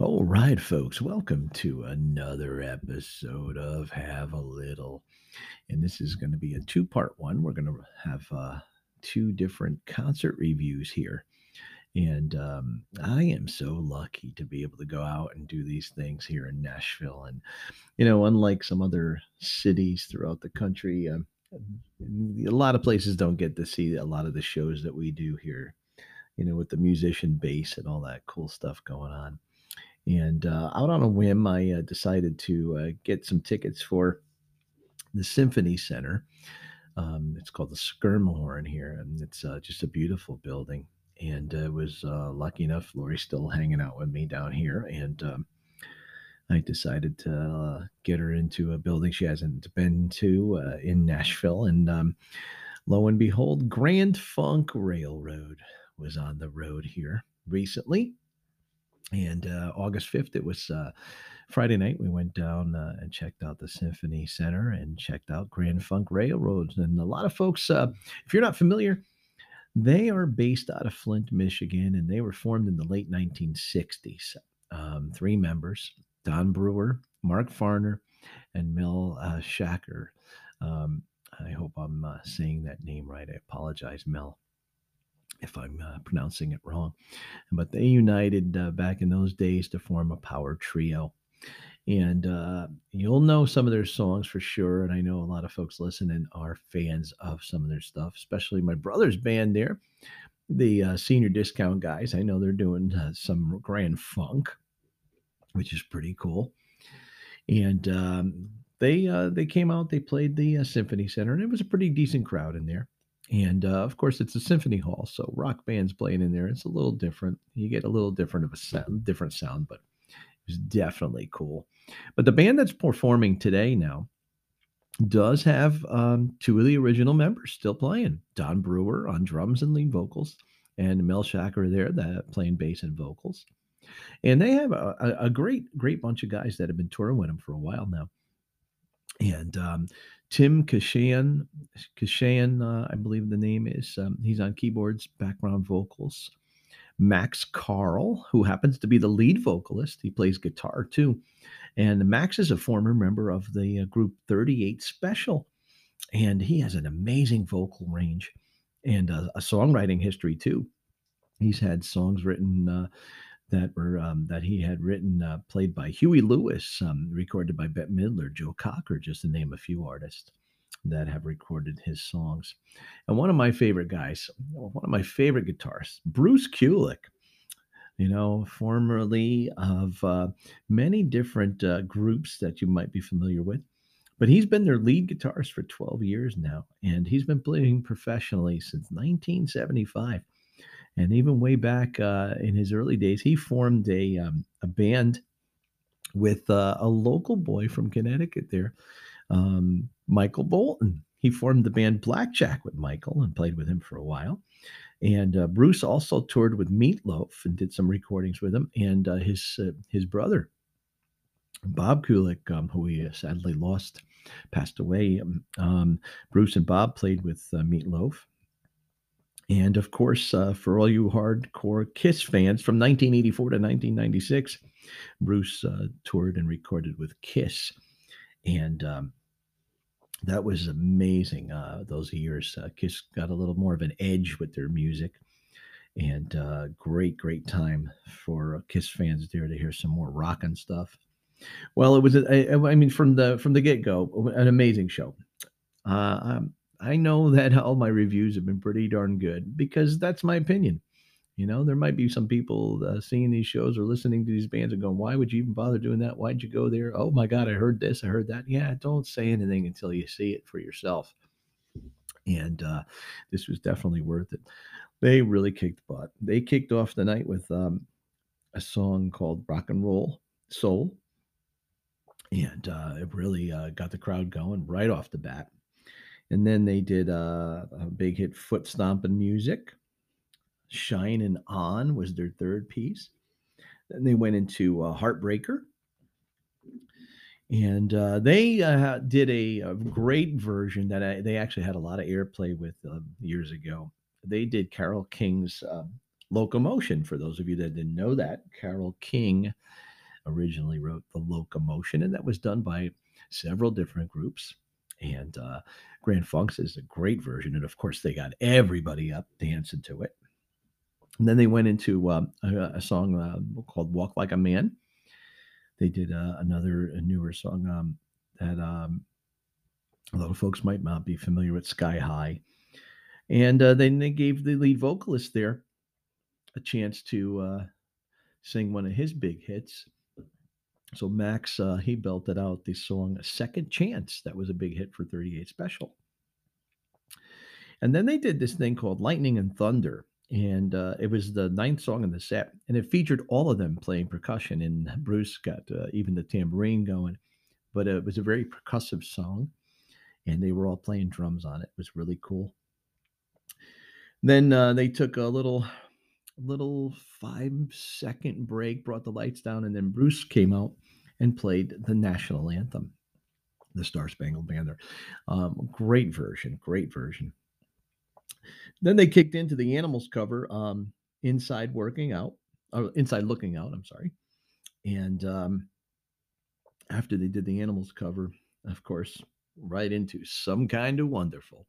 All right, folks, welcome to another episode of Have a Little. And this is going to be a two-part one. We're going to have two different concert reviews here. And I am so lucky to be able to go out and do these things here in Nashville. And, you know, unlike some other cities throughout the country, a lot of places don't get to see a lot of the shows that we do here, you know, with the musician base and all that cool stuff going on. And out on a whim, I decided to get some tickets for the Symphony Center. It's called the Schermerhorn here, and it's just a beautiful building. And I was lucky enough, Lori's still hanging out with me down here, and I decided to get her into a building she hasn't been to in Nashville. And lo and behold, Grand Funk Railroad was on the road here recently. And August 5th, it was Friday night. We went down and checked out the Symphony Center and checked out Grand Funk Railroad. And a lot of folks, if you're not familiar, they are based out of Flint, Michigan, and they were formed in the late 1960s. Three members, Don Brewer, Mark Farner, and Mel Schacher. I hope I'm saying that name right. I apologize, Mel, if I'm pronouncing it wrong. But they united back in those days to form a power trio. And you'll know some of their songs for sure. And I know a lot of folks listening are fans of some of their stuff, especially my brother's band there, the Senior Discount guys. I know they're doing some Grand Funk, which is pretty cool. And they came out, they played the Symphony Center, and it was a pretty decent crowd in there. And, of course, it's a symphony hall, so rock bands playing in there. It's a little different. You get a little different of a sound, but it was definitely cool. But the band that's performing today now does have two of the original members still playing. Don Brewer on drums and lead vocals, and Mel Schacher there playing bass and vocals. And they have a great bunch of guys that have been touring with them for a while now. And Tim Cashion, I believe the name is, he's on keyboards, background vocals. Max Carl, who happens to be the lead vocalist, he plays guitar too. And Max is a former member of the group 38 Special, and he has an amazing vocal range and a songwriting history too. He's had songs written that he had written, played by Huey Lewis, recorded by Bette Midler, Joe Cocker, just to name a few artists that have recorded his songs. And one of my favorite guys, one of my favorite guitarists, Bruce Kulick, you know, formerly of many different groups that you might be familiar with, but he's been their lead guitarist for 12 years now, and he's been playing professionally since 1975. And even way back in his early days, he formed a band with a local boy from Connecticut there, Michael Bolton. He formed the band Blackjack with Michael and played with him for a while. And Bruce also toured with Meatloaf and did some recordings with him. And his brother, Bob Kulick, who we sadly lost, passed away. Bruce and Bob played with Meatloaf. And, of course, for all you hardcore KISS fans, from 1984 to 1996, Bruce toured and recorded with KISS. And that was amazing. Those years, KISS got a little more of an edge with their music. And great time for KISS fans there to hear some more rockin' stuff. Well, it was, I mean, from the get-go, an amazing show. I know that all my reviews have been pretty darn good because that's my opinion. You know, there might be some people seeing these shows or listening to these bands and going, why would you even bother doing that? Why'd you go there? Oh my God, I heard this, I heard that. Yeah, don't say anything until you see it for yourself. And this was definitely worth it. They really kicked butt. They kicked off the night with a song called Rock and Roll Soul. And it really got the crowd going right off the bat. And then they did a big hit, Foot Stompin' Music. Shinin' On was their third piece. Then they went into Heartbreaker. And they did a great version that they actually had a lot of airplay with years ago. They did Carole King's Locomotion. For those of you that didn't know that, Carole King originally wrote the Locomotion, and that was done by several different groups. And Grand Funk's is a great version. And of course, they got everybody up dancing to it. And then they went into a song called Walk Like a Man. They did another newer song that a lot of folks might not be familiar with, Sky High. And then they gave the lead vocalist there a chance to sing one of his big hits. So Max, he belted out the song Second Chance. That was a big hit for 38 Special. And then they did this thing called Lightning and Thunder. And it was the ninth song in the set. And it featured all of them playing percussion. And Bruce got even the tambourine going. But it was a very percussive song. And they were all playing drums on it. It was really cool. Then they took a little 5-second break, brought the lights down, and then Bruce came out and played the national anthem, the Star Spangled Banner. Great version. Then they kicked into the Animals cover, Inside Looking Out, I'm sorry. And after they did the Animals cover, of course, right into Some Kind of Wonderful.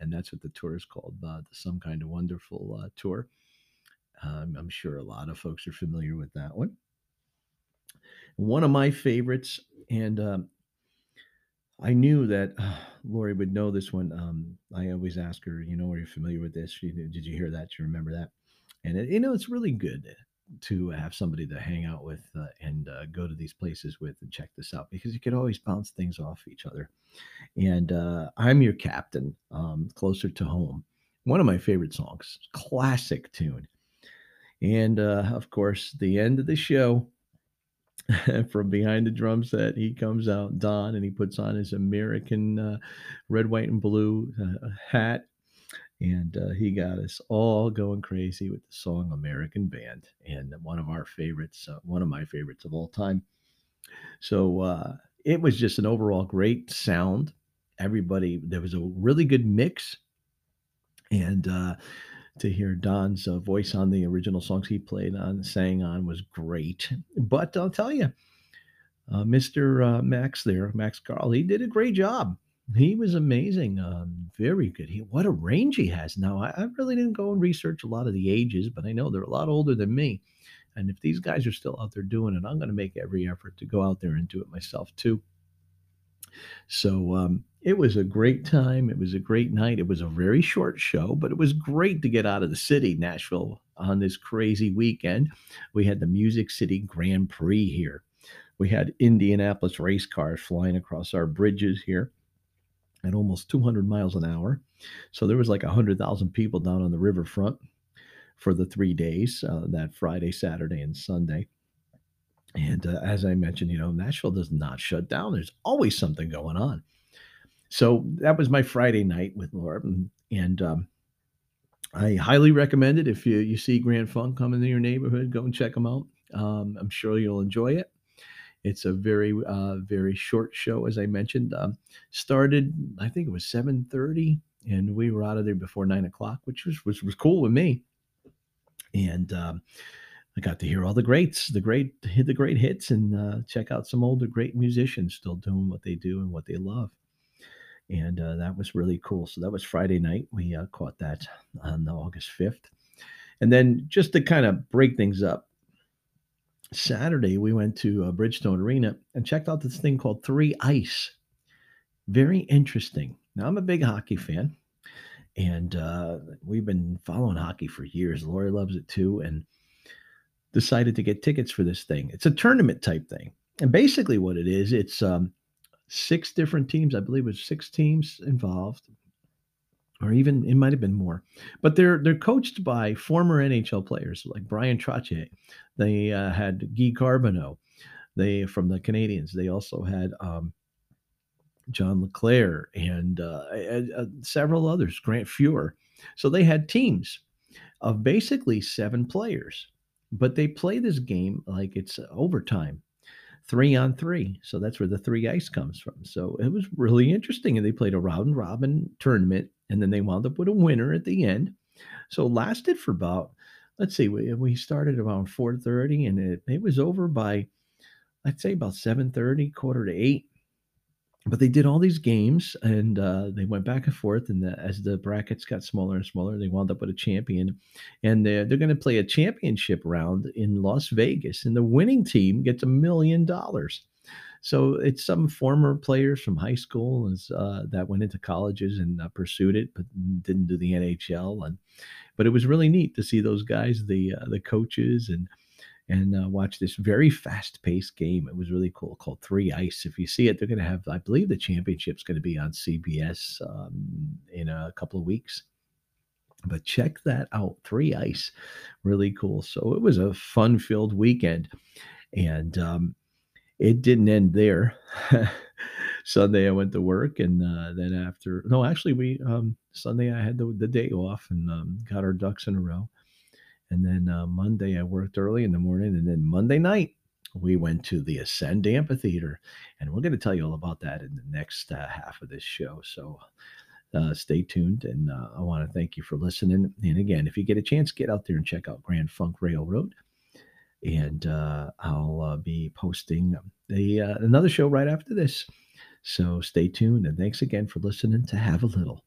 And that's what the tour is called, the Some Kind of Wonderful tour. I'm sure a lot of folks are familiar with that one. One of my favorites, and I knew that Lori would know this one. I always ask her, are you familiar with this? Did you hear that? Do you remember that? And, it's really good to have somebody to hang out with and go to these places with and check this out, because you could always bounce things off each other. And I'm Your Captain, Closer to Home. One of my favorite songs, classic tune. And, of course, the end of the show, from behind the drum set, he comes out, Don, and he puts on his American red, white, and blue hat. And he got us all going crazy with the song American Band, and one of our favorites, one of my favorites of all time. So it was just an overall great sound. Everybody, there was a really good mix. And to hear Don's voice on the original songs he played on, sang on, was great. But I'll tell you, Mr. Max there, Max Carl, he did a great job. He was amazing. Very good. What a range he has. Now, I really didn't go and research a lot of the ages, but I know they're a lot older than me. And if these guys are still out there doing it, I'm going to make every effort to go out there and do it myself too. So, it was a great time. It was a great night. It was a very short show, but it was great to get out of the city, Nashville, on this crazy weekend. We had the Music City Grand Prix here. We had Indianapolis race cars flying across our bridges here at almost 200 miles an hour. So there was like 100,000 people down on the riverfront for the 3 days, that Friday, Saturday, and Sunday. And as I mentioned, Nashville does not shut down. There's always something going on. So that was my Friday night with Laura, and I highly recommend it. If you see Grand Funk coming to your neighborhood, go and check them out. I'm sure you'll enjoy it. It's a very, very short show, as I mentioned. Started, I think it was 7:30, and we were out of there before 9 o'clock, which was cool with me. And I got to hear all the greats, the great hits, and check out some older great musicians still doing what they do and what they love. And that was really cool. So that was Friday night. We caught that on August 5th. And then just to kind of break things up, Saturday we went to Bridgestone Arena and checked out this thing called Three Ice. Very interesting. Now, I'm a big hockey fan, and we've been following hockey for years. Lori loves it too, and decided to get tickets for this thing. It's a tournament type thing. And basically what it is, it's... 6 different teams, I believe it was 6 teams involved, or even it might have been more. But they're coached by former NHL players like Brian Trottier. They had Guy Carboneau, from the Canadians. They also had John LeClair and several others, Grant Fuhr. So they had teams of basically 7 players, but they play this game like it's overtime. 3-on-3. So that's where the Three Ice comes from. So it was really interesting. And they played a round robin tournament, and then they wound up with a winner at the end. So it lasted for about, let's see, we started around 4:30 and it was over by, I'd say about 7:30, 7:45. But they did all these games, and they went back and forth. And as the brackets got smaller and smaller, they wound up with a champion. And they're going to play a championship round in Las Vegas. And the winning team gets $1 million. So it's some former players from high school that went into colleges and pursued it, but didn't do the NHL. But it was really neat to see those guys, the coaches, and watch this very fast-paced game. It was really cool, called Three Ice. If you see it, they're going to have, I believe the championship's going to be on CBS in a couple of weeks. But check that out, Three Ice. Really cool. So it was a fun-filled weekend. And it didn't end there. Sunday I went to work, and then after – no, actually Sunday I had the day off and got our ducks in a row. And then Monday, I worked early in the morning. And then Monday night, we went to the Ascend Amphitheater. And we're going to tell you all about that in the next half of this show. So stay tuned. And I want to thank you for listening. And again, if you get a chance, get out there and check out Grand Funk Railroad. And I'll be posting another show right after this. So stay tuned. And thanks again for listening to Have a Little.